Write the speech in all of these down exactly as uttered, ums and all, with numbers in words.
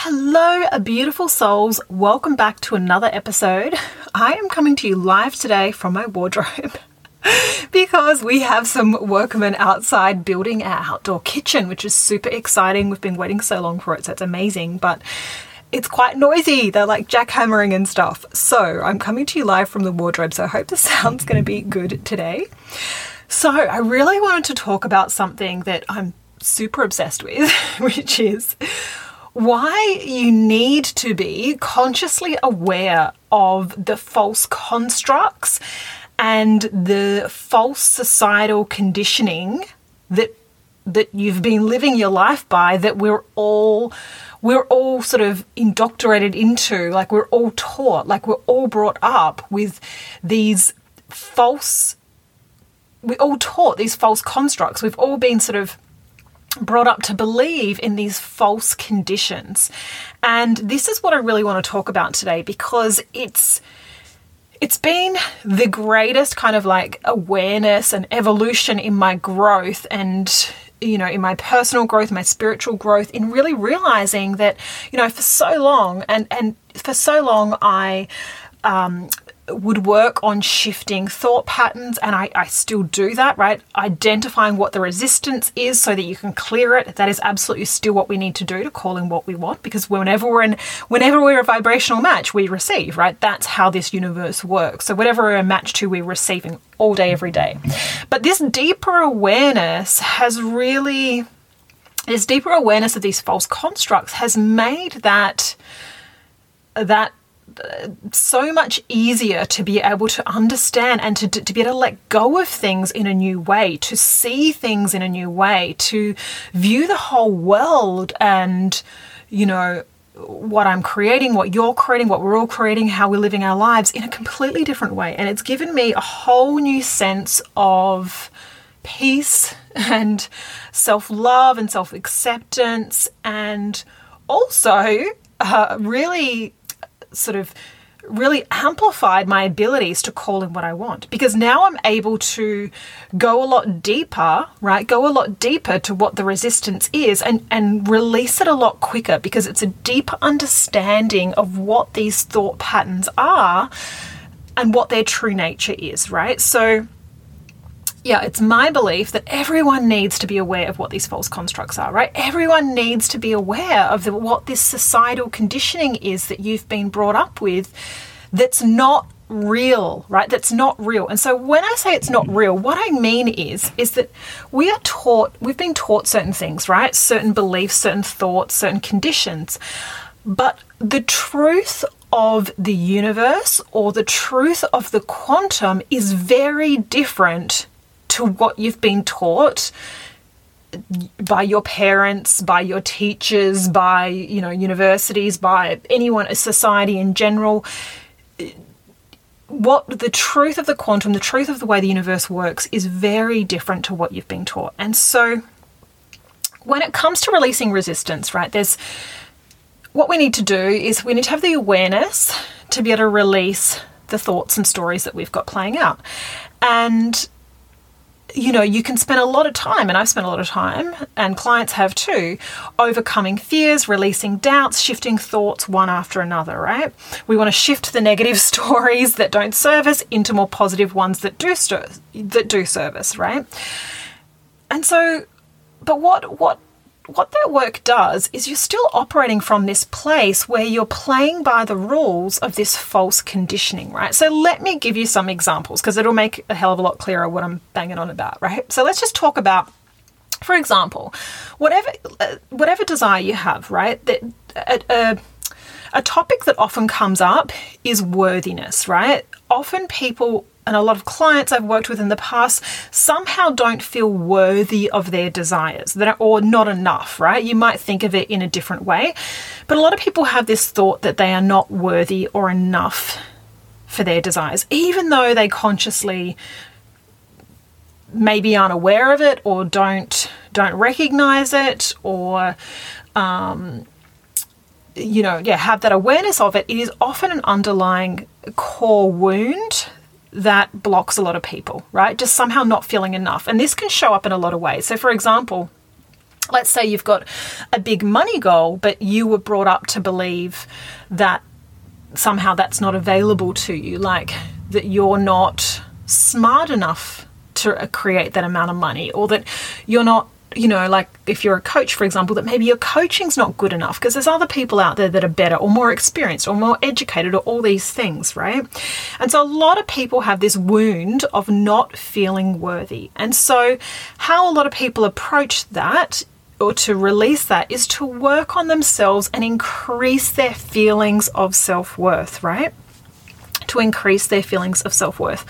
Hello, beautiful souls. Welcome back to another episode. I am coming to you live today from my wardrobe because we have some workmen outside building our outdoor kitchen, which is super exciting. We've been waiting so long for it, so it's amazing, but it's quite noisy. They're like jackhammering and stuff. So I'm coming to you live from the wardrobe, so I hope the sound's going to be good today. So I really wanted to talk about something that I'm super obsessed with, which is why you need to be consciously aware of the false constructs and the false societal conditioning that that you've been living your life by, that we're all we're all sort of indoctrinated into, like we're all taught, like we're all brought up with these false we're all taught these false constructs. We've all been sort of brought up to believe in these false conditions. And this is what I really want to talk about today, because it's it's been the greatest kind of like awareness and evolution in my growth and, you know, in my personal growth, my spiritual growth, in really realizing that, you know, for so long and, and for so long I um, would work on shifting thought patterns, and I, I still do that, right? Identifying what the resistance is so that you can clear it. That is absolutely still what we need to do to call in what we want, because whenever we're in, whenever we're a vibrational match, we receive, right? That's how this universe works. So whatever we're a match to, we're receiving all day, every day. But this deeper awareness has really, this deeper awareness of these false constructs has made that, that so much easier to be able to understand and to, to be able to let go of things in a new way, to see things in a new way, to view the whole world and, you know, what I'm creating, what you're creating, what we're all creating, how we're living our lives in a completely different way. And it's given me a whole new sense of peace and self-love and self-acceptance, and also uh, really sort of really amplified my abilities to call in what I want, because now I'm able to go a lot deeper, right? Go a lot deeper to what the resistance is and, and release it a lot quicker, because it's a deeper understanding of what these thought patterns are and what their true nature is, right? So yeah, it's my belief that everyone needs to be aware of what these false constructs are, right? Everyone needs to be aware of the, what this societal conditioning is that you've been brought up with that's not real, right? That's not real. And so when I say it's not real, what I mean is, is that we are taught, we've been taught certain things, right? Certain beliefs, certain thoughts, certain conditions. But the truth of the universe or the truth of the quantum is very different to what you've been taught by your parents, by your teachers, by, you know, universities, by anyone, society in general. What the truth of the quantum, the truth of the way the universe works, is very different to what you've been taught. And so when it comes to releasing resistance, right, there's what we need to do is we need to have the awareness to be able to release the thoughts and stories that we've got playing out. And you know, you can spend a lot of time, and I've spent a lot of time, and clients have too, overcoming fears, releasing doubts, shifting thoughts one after another, right? We want to shift the negative stories that don't serve us into more positive ones that do st- that do serve us, right? And so, but what what what that work does is you're still operating from this place where you're playing by the rules of this false conditioning, right? So let me give you some examples, because it'll make a hell of a lot clearer what I'm banging on about, right? So let's just talk about, for example, whatever uh, whatever desire you have, right? That a, a, a topic that often comes up is worthiness, right? Often people, and a lot of clients I've worked with in the past, somehow don't feel worthy of their desires, that are, or not enough, right? You might think of it in a different way, but a lot of people have this thought that they are not worthy or enough for their desires, even though they consciously maybe aren't aware of it or don't don't recognize it, or um, you know, yeah, have that awareness of it. It is often an underlying core wound that blocks a lot of people, right? Just somehow not feeling enough. And this can show up in a lot of ways. So for example, let's say you've got a big money goal, but you were brought up to believe that somehow that's not available to you, like that you're not smart enough to create that amount of money, or that you're not, you know, like if you're a coach, for example, that maybe your coaching's not good enough because there's other people out there that are better or more experienced or more educated or all these things, right? And so a lot of people have this wound of not feeling worthy. And so how a lot of people approach that, or to release that, is to work on themselves and increase their feelings of self-worth, right? To increase their feelings of self-worth,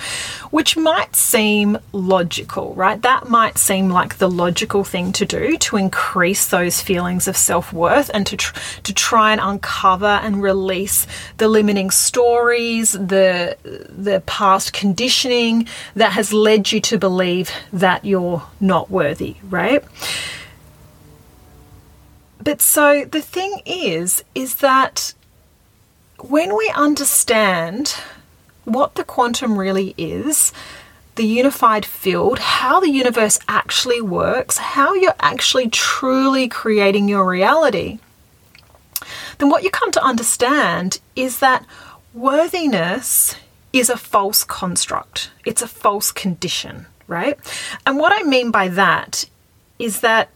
which might seem logical, right? That might seem like the logical thing to do, to increase those feelings of self-worth and to tr- to try and uncover and release the limiting stories, the the past conditioning that has led you to believe that you're not worthy, right? But so the thing is, is that when we understand what the quantum really is, the unified field, how the universe actually works, how you're actually truly creating your reality, then what you come to understand is that worthiness is a false construct. It's a false condition, right? And what I mean by that is that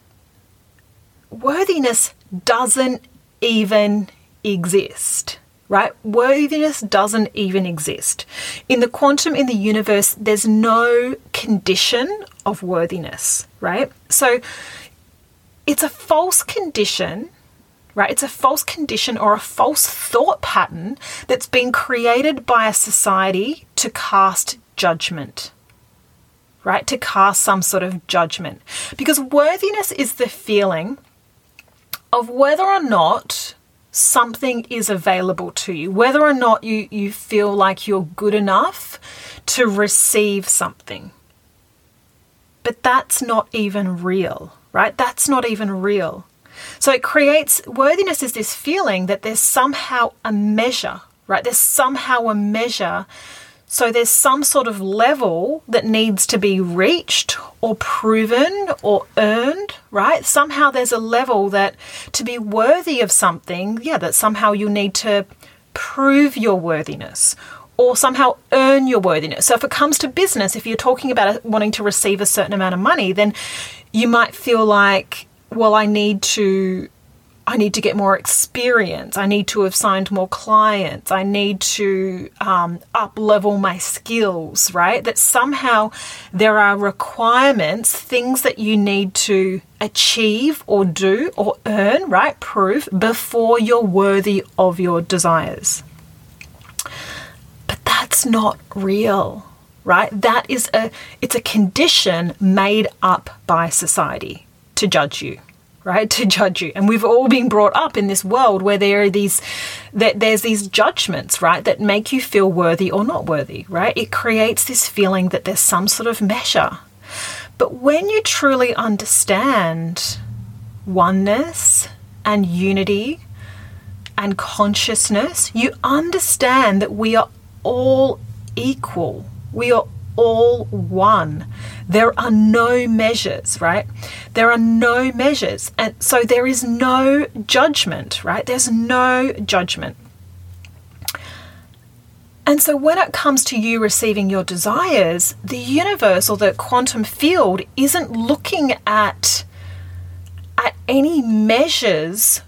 worthiness doesn't even exist. Right? Worthiness doesn't even exist. In the quantum, in the universe, there's no condition of worthiness, right? So it's a false condition, right? It's a false condition or a false thought pattern that's been created by a society to cast judgment, right? To cast some sort of judgment. Because worthiness is the feeling of whether or not something is available to you, whether or not you, you feel like you're good enough to receive something. But that's not even real, right? That's not even real. So it creates, worthiness is this feeling that there's somehow a measure, right? There's somehow a measure. So there's some sort of level that needs to be reached or proven or earned, right? Somehow there's a level that to be worthy of something, yeah, that somehow you need to prove your worthiness or somehow earn your worthiness. So if it comes to business, if you're talking about wanting to receive a certain amount of money, then you might feel like, well, I need to I need to get more experience. I need to have signed more clients. I need to um, up-level my skills, right? That somehow there are requirements, things that you need to achieve or do or earn, right? Prove before you're worthy of your desires. But that's not real, right? That is a, it's a condition made up by society to judge you. Right, to judge you. And we've all been brought up in this world where there are these, that there's these judgments, right, that make you feel worthy or not worthy, right? It creates this feeling that there's some sort of measure. But when you truly understand oneness and unity and consciousness, you understand that we are all equal. We are all one. There are no measures, right? There are no measures. And so there is no judgment, right? There's no judgment. And so when it comes to you receiving your desires, the universe or the quantum field isn't looking at, at any measures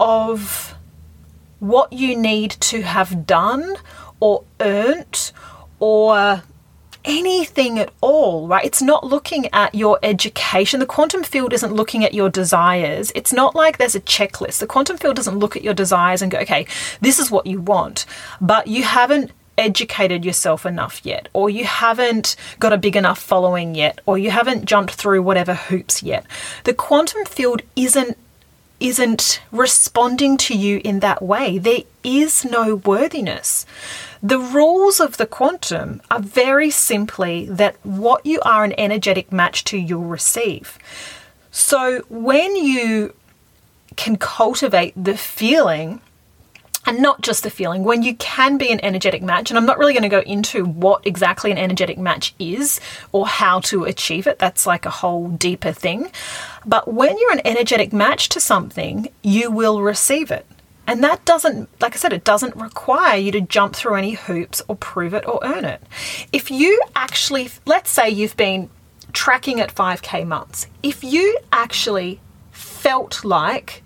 of what you need to have done or earned or anything at all, right? It's not looking at your education. The quantum field isn't looking at your desires. It's not like there's a checklist. The quantum field doesn't look at your desires and go, okay, this is what you want, but you haven't educated yourself enough yet, or you haven't got a big enough following yet, or you haven't jumped through whatever hoops yet. The quantum field isn't isn't responding to you in that way. There is no worthiness. The rules of the quantum are very simply that what you are an energetic match to, you'll receive. So when you can cultivate the feeling, and not just the feeling, when you can be an energetic match, and I'm not really going to go into what exactly an energetic match is or how to achieve it. That's like a whole deeper thing. But when you're an energetic match to something, you will receive it. And that doesn't, like I said, it doesn't require you to jump through any hoops or prove it or earn it. If you actually, let's say you've been tracking at five K months, if you actually felt like,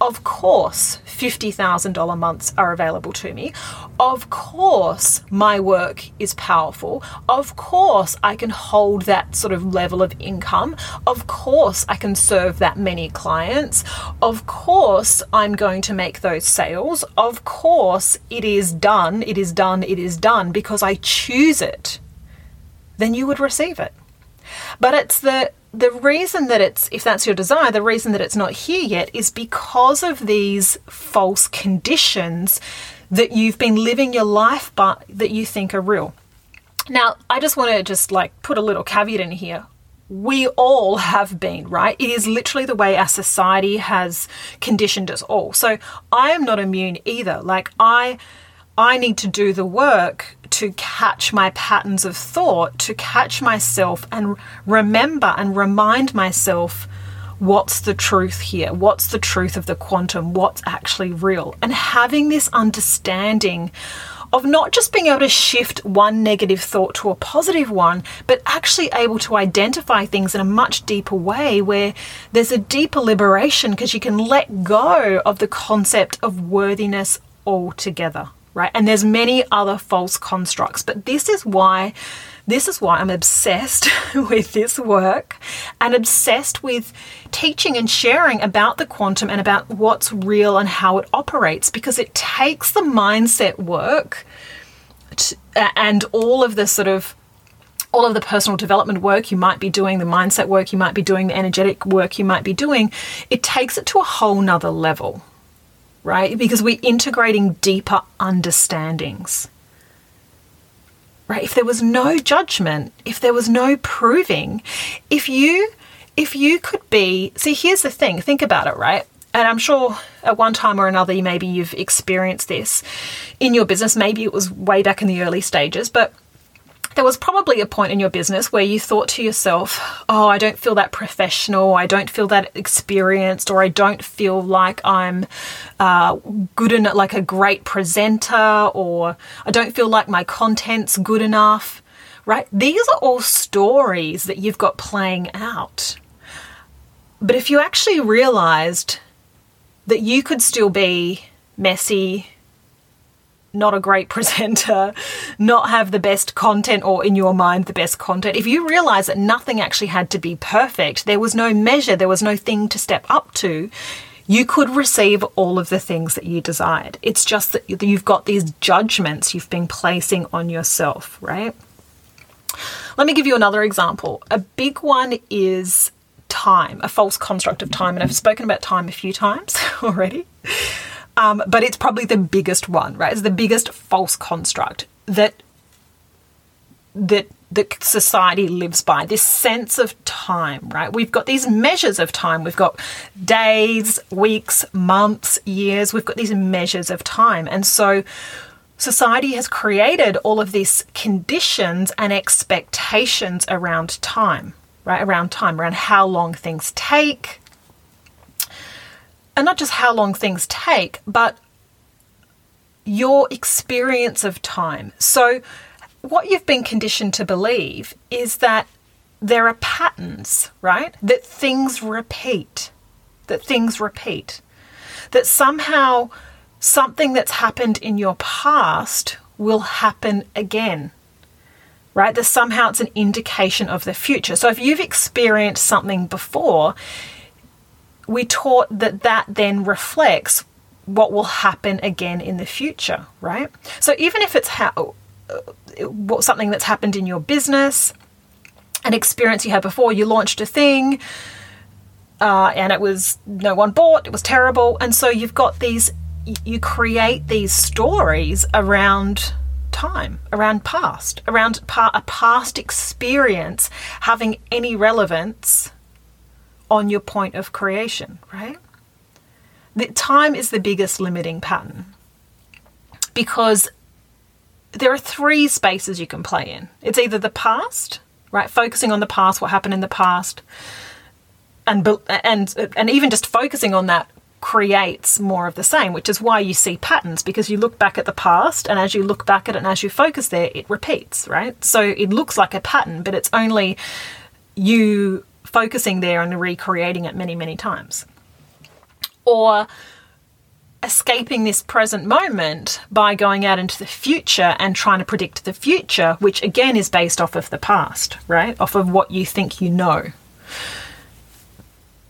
of course, fifty thousand dollars months are available to me. Of course, my work is powerful. Of course, I can hold that sort of level of income. Of course, I can serve that many clients. Of course, I'm going to make those sales. Of course, it is done. It is done. It is done because I choose it. Then you would receive it. But it's the The reason that it's, if that's your desire, the reason that it's not here yet is because of these false conditions that you've been living your life by that you think are real. Now, I just want to just like put a little caveat in here. We all have been, right? It is literally the way our society has conditioned us all. So I am not immune either. Like I, I need to do the work to catch my patterns of thought, to catch myself and remember and remind myself, what's the truth here? What's the truth of the quantum? What's actually real? And having this understanding of not just being able to shift one negative thought to a positive one, but actually able to identify things in a much deeper way where there's a deeper liberation because you can let go of the concept of worthiness altogether. Right? And there's many other false constructs, but this is why, this is why I'm obsessed with this work and obsessed with teaching and sharing about the quantum and about what's real and how it operates, because it takes the mindset work to, and all of the sort of all of the personal development work you might be doing, the mindset work you might be doing, the energetic work you might be doing. It takes it to a whole nother level. Right? Because we're integrating deeper understandings. Right? If there was no judgment, if there was no proving, if you if you could be, see, here's the thing, think about it, right? And I'm sure at one time or another, maybe you've experienced this in your business. Maybe it was way back in the early stages, but there was probably a point in your business where you thought to yourself, oh, I don't feel that professional, I don't feel that experienced, or I don't feel like I'm uh, good enough, like a great presenter, or I don't feel like my content's good enough, right? These are all stories that you've got playing out. But if you actually realized that you could still be messy, not a great presenter, not have the best content, or in your mind, the best content. If you realize that nothing actually had to be perfect, there was no measure, there was no thing to step up to, you could receive all of the things that you desired. It's just that you've got these judgments you've been placing on yourself, right? Let me give you another example. A big one is time, a false construct of time. And I've spoken about time a few times already. Um, but it's probably the biggest one, right? It's the biggest false construct that that that society lives by, this sense of time, right? We've got these measures of time. We've got days, weeks, months, years. We've got these measures of time. And so Society has created all of these conditions and expectations around time, right? Around time, around how long things take. And not just how long things take, but your experience of time. So what you've been conditioned to believe is that there are patterns, right? That things repeat, that things repeat, that somehow something that's happened in your past will happen again, right? That somehow it's an indication of the future. So if you've experienced something before, we taught that that then reflects what will happen again in the future, right? So even if it's how what something that's happened in your business, an experience you had before, you launched a thing uh, and it was no one bought, it was terrible. And so you've got these, you create these stories around time, around past, around pa- a past experience having any relevance on your point of creation, right? The time is the biggest limiting pattern because there are three spaces you can play in. It's either the past, right? Focusing on the past, what happened in the past, and and and even just focusing on that creates more of the same, which is why you see patterns, because you look back at the past, and as you look back at it and as you focus there, it repeats, right? So it looks like a pattern, but it's only you focusing there and recreating it many, many times. Or escaping this present moment by going out into the future and trying to predict the future, which again is based off of the past, right? Off of what you think you know.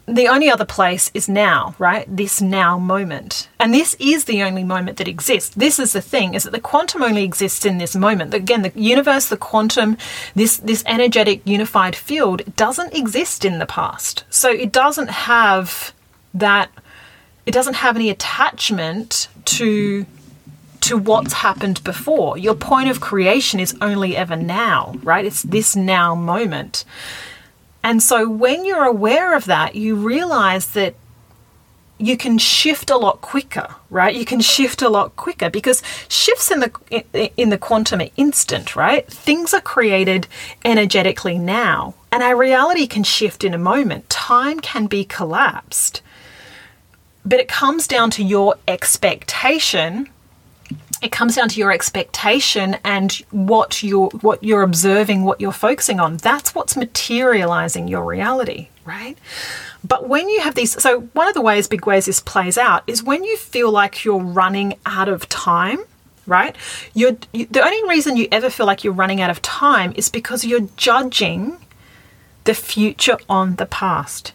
The only other place is now, right? This now moment. And this is the only moment that exists. This is the thing, is that the quantum only exists in this moment. Again, the universe, the quantum, this, this energetic unified field doesn't exist in the past. So it doesn't have that, it doesn't have any attachment to, to what's happened before. Your point of creation is only ever now, right? It's this now moment. And so when you're aware of that, you realize that you can shift a lot quicker, right? You can shift a lot quicker because shifts in the in the quantum are instant, right? Things are created energetically now, and our reality can shift in a moment. Time can be collapsed, but it comes down to your expectation. It comes down to your expectation and what you're, what you're observing, what you're focusing on. That's what's materializing your reality, right? But when you have these, so one of the ways, big ways this plays out is when you feel like you're running out of time, right? You're, you, the only reason you ever feel like you're running out of time is because you're judging the future on the past.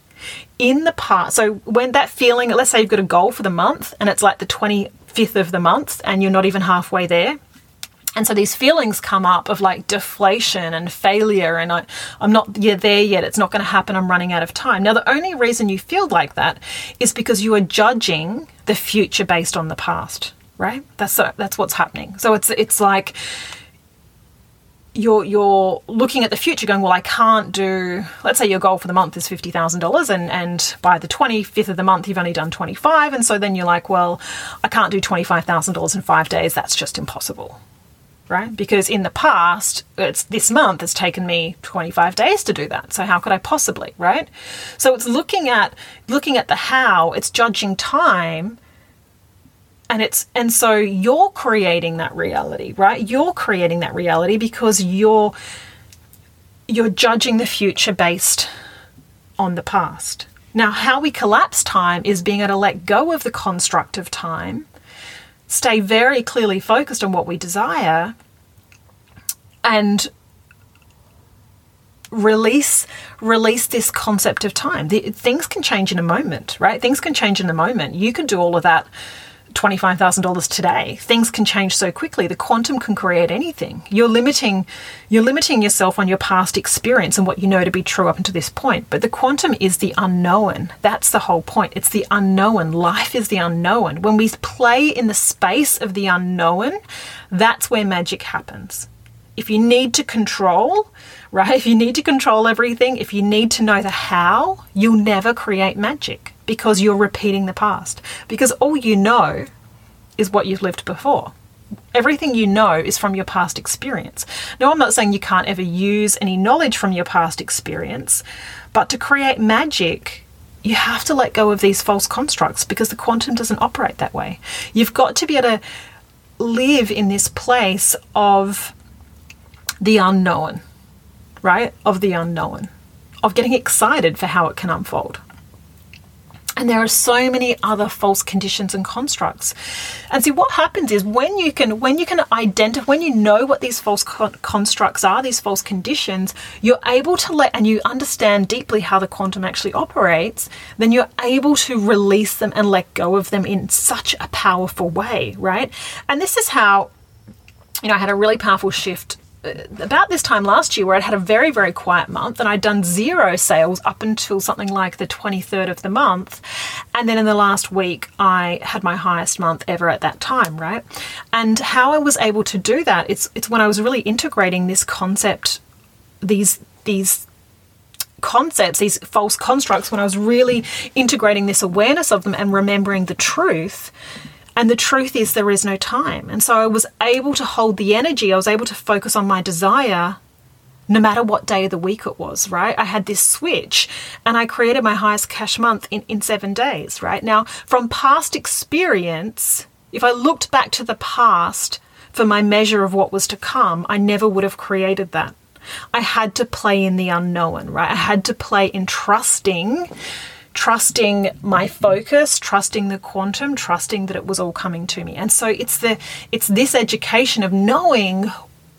In the past, so when that feeling, let's say you've got a goal for the month and it's like the twenty-fifth of the month and you're not even halfway there, and so these feelings come up of like deflation and failure and I, I'm not yeah, there yet, it's not going to happen, I'm running out of time. Now the only reason you feel like that is because you are judging the future based on the past, right? That's a, that's what's happening. So it's it's like you're you're looking at the future going, well, I can't do, let's say your goal for the month is fifty thousand dollars and, and by the twenty-fifth of the month, you've only done twenty-five. And so then you're like, well, I can't do twenty-five thousand dollars in five days. That's just impossible, right? Because in the past, it's this month has taken me twenty-five days to do that. So how could I possibly, right? So it's looking at, looking at the how, it's judging time. And it's and so you're creating that reality, right? You're creating that reality because you're you're judging the future based on the past. Now, how we collapse time is being able to let go of the construct of time, stay very clearly focused on what we desire, and release release this concept of time. The, things can change in a moment, right? Things can change in the moment. You can do all of that twenty-five thousand dollars today. Things can change so quickly. The quantum can create anything. You're limiting, you're limiting yourself on your past experience and what you know to be true up until this point. But the quantum is the unknown. That's the whole point. It's the unknown. Life is the unknown. When we play in the space of the unknown, that's where magic happens. If you need to control, right? If you need to control everything, if you need to know the how, you'll never create magic. Because you're repeating the past. Because all you know is what you've lived before. everything you know is from your past experience. Now, I'm not saying you can't ever use any knowledge from your past experience, but to create magic, you have to let go of these false constructs, because the quantum doesn't operate that way. You've got to be able to live in this place of the unknown, right? Of the unknown, of getting excited for how it can unfold. And there are so many other false conditions and constructs. And see, what happens is when you can, when you can identify, when you know what these false con- constructs are, these false conditions, you're able to let, and you understand deeply how the quantum actually operates, then you're able to release them and let go of them in such a powerful way, right? And this is how, you know, I had a really powerful shift about this time last year, where I'd had a very, very quiet month, and I'd done zero sales up until something like the twenty-third of the month. And then in the last week, I had my highest month ever at that time, right? And how I was able to do that, it's it's when I was really integrating this concept, these these concepts, these false constructs, when I was really integrating this awareness of them and remembering the truth. And the truth is there is no time. And so I was able to hold the energy. I was able to focus on my desire no matter what day of the week it was, right? I had this switch, and I created my highest cash month in, in seven days, right? Now, from past experience, if I looked back to the past for my measure of what was to come, I never would have created that. I had to play in the unknown, right? I had to play in trusting trusting my focus, trusting the quantum, trusting that it was all coming to me. And so it's the it's this education of knowing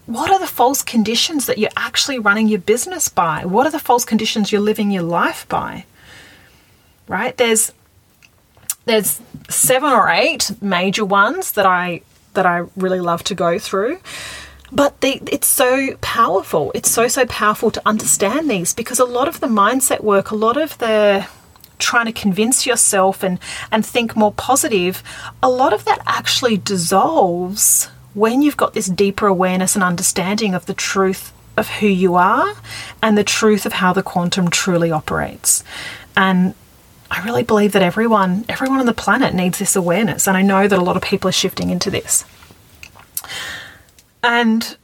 what are the false conditions that you're actually running your business by? What are the false conditions you're living your life by? Right? There's there's seven or eight major ones that I that I really love to go through. But the, it's so powerful. It's so, so powerful to understand these, because a lot of the mindset work, a lot of the trying to convince yourself and and think more positive, a lot of that actually dissolves when you've got this deeper awareness and understanding of the truth of who you are and the truth of how the quantum truly operates. And I really believe that everyone everyone on the planet needs this awareness, and I know that a lot of people are shifting into this. And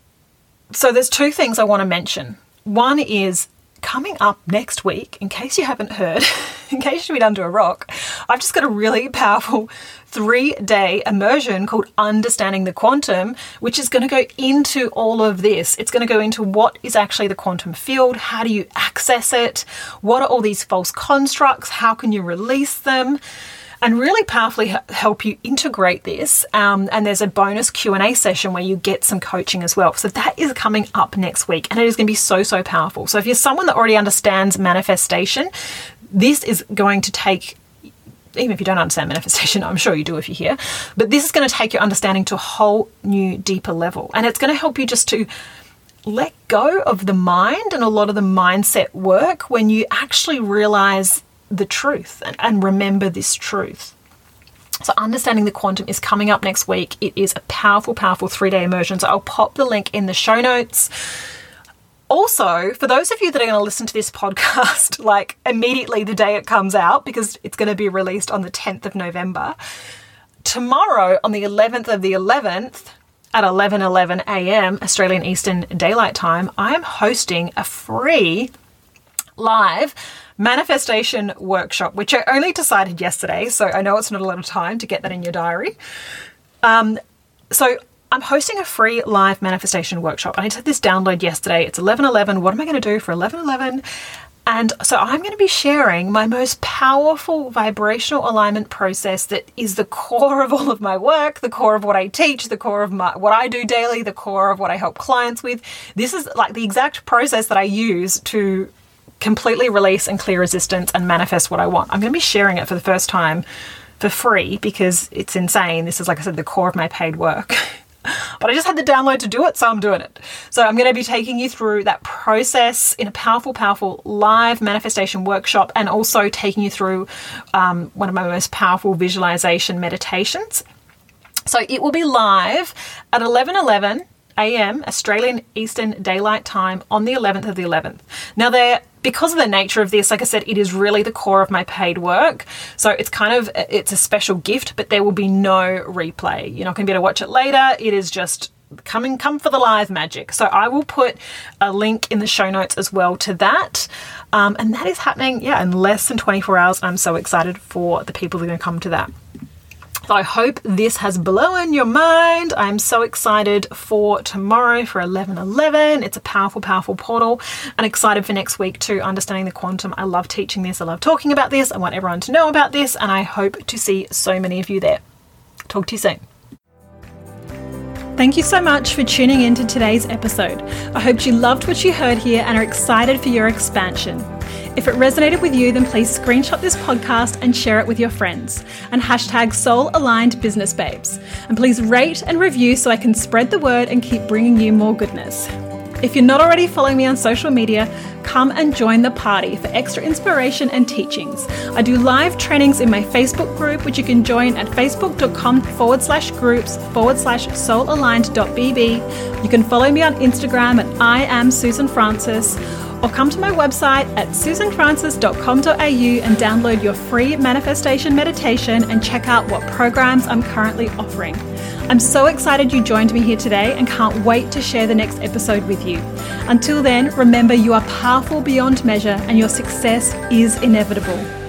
so there's two things I want to mention. One is coming up next week, in case you haven't heard, in case you've been under a rock, I've just got a really powerful three-day immersion called Understanding the Quantum, which is going to go into all of this. It's going to go into what is actually the quantum field, how do you access it, what are all these false constructs, how can you release them, and really powerfully help you integrate this. Um, and there's a bonus Q and A session where you get some coaching as well. So that is coming up next week, and it is going to be so, so powerful. So if you're someone that already understands manifestation, this is going to take, even if you don't understand manifestation, I'm sure you do if you're here, but this is going to take your understanding to a whole new, deeper level. And it's going to help you just to let go of the mind and a lot of the mindset work when you actually realize the truth and, and remember this truth. So Understanding the Quantum is coming up next week. It is a powerful, powerful three-day immersion. So I'll pop the link in the show notes. Also, for those of you that are going to listen to this podcast, like immediately the day it comes out, because it's going to be released on the tenth of November, tomorrow on the eleventh of the eleventh at eleven eleven a.m. Australian Eastern Daylight Time, I am hosting a free live manifestation workshop, which I only decided yesterday, so I know it's not a lot of time to get that in your diary. Um, so I'm hosting a free live manifestation workshop. I did this download yesterday. It's eleven eleven. What am I going to do for eleven eleven? And so I'm going to be sharing my most powerful vibrational alignment process that is the core of all of my work, the core of what I teach, the core of my, what I do daily, the core of what I help clients with. This is like the exact process that I use to completely release and clear resistance and manifest what I want. I'm going to be sharing it for the first time for free, because it's insane. This is, like I said, the core of my paid work. But I just had the download to do it, so I'm doing it. So I'm going to be taking you through that process in a powerful, powerful live manifestation workshop, and also taking you through um, one of my most powerful visualization meditations. So it will be live at eleven eleven a.m. Australian Eastern Daylight Time on the eleventh of the eleventh. Now, there because of the nature of this, like I said, it is really the core of my paid work. So it's kind of, it's a special gift, but there will be no replay. You're not going to be able to watch it later. It is just come and come for the live magic. So I will put a link in the show notes as well to that. Um, and that is happening, yeah, in less than twenty-four hours. I'm so excited for the people who are going to come to that. So I hope this has blown your mind. I'm so excited for tomorrow for eleven eleven. It's a powerful, powerful portal. And excited for next week too, Understanding the Quantum. I love teaching this. I love talking about this. I want everyone to know about this. And I hope to see so many of you there. Talk to you soon. Thank you so much for tuning in to today's episode. I hope you loved what you heard here and are excited for your expansion. If it resonated with you, then please screenshot this podcast and share it with your friends and hashtag Soul Aligned Business Babes. And please rate and review so I can spread the word and keep bringing you more goodness. If you're not already following me on social media, come and join the party for extra inspiration and teachings. I do live trainings in my Facebook group, which you can join at facebook.com forward slash groups forward slash soulaligned.bb. You can follow me on Instagram at I am Susan Francis, or come to my website at susan francis dot com dot a u and download your free manifestation meditation and check out what programs I'm currently offering. I'm so excited you joined me here today and can't wait to share the next episode with you. Until then, remember you are powerful beyond measure and your success is inevitable.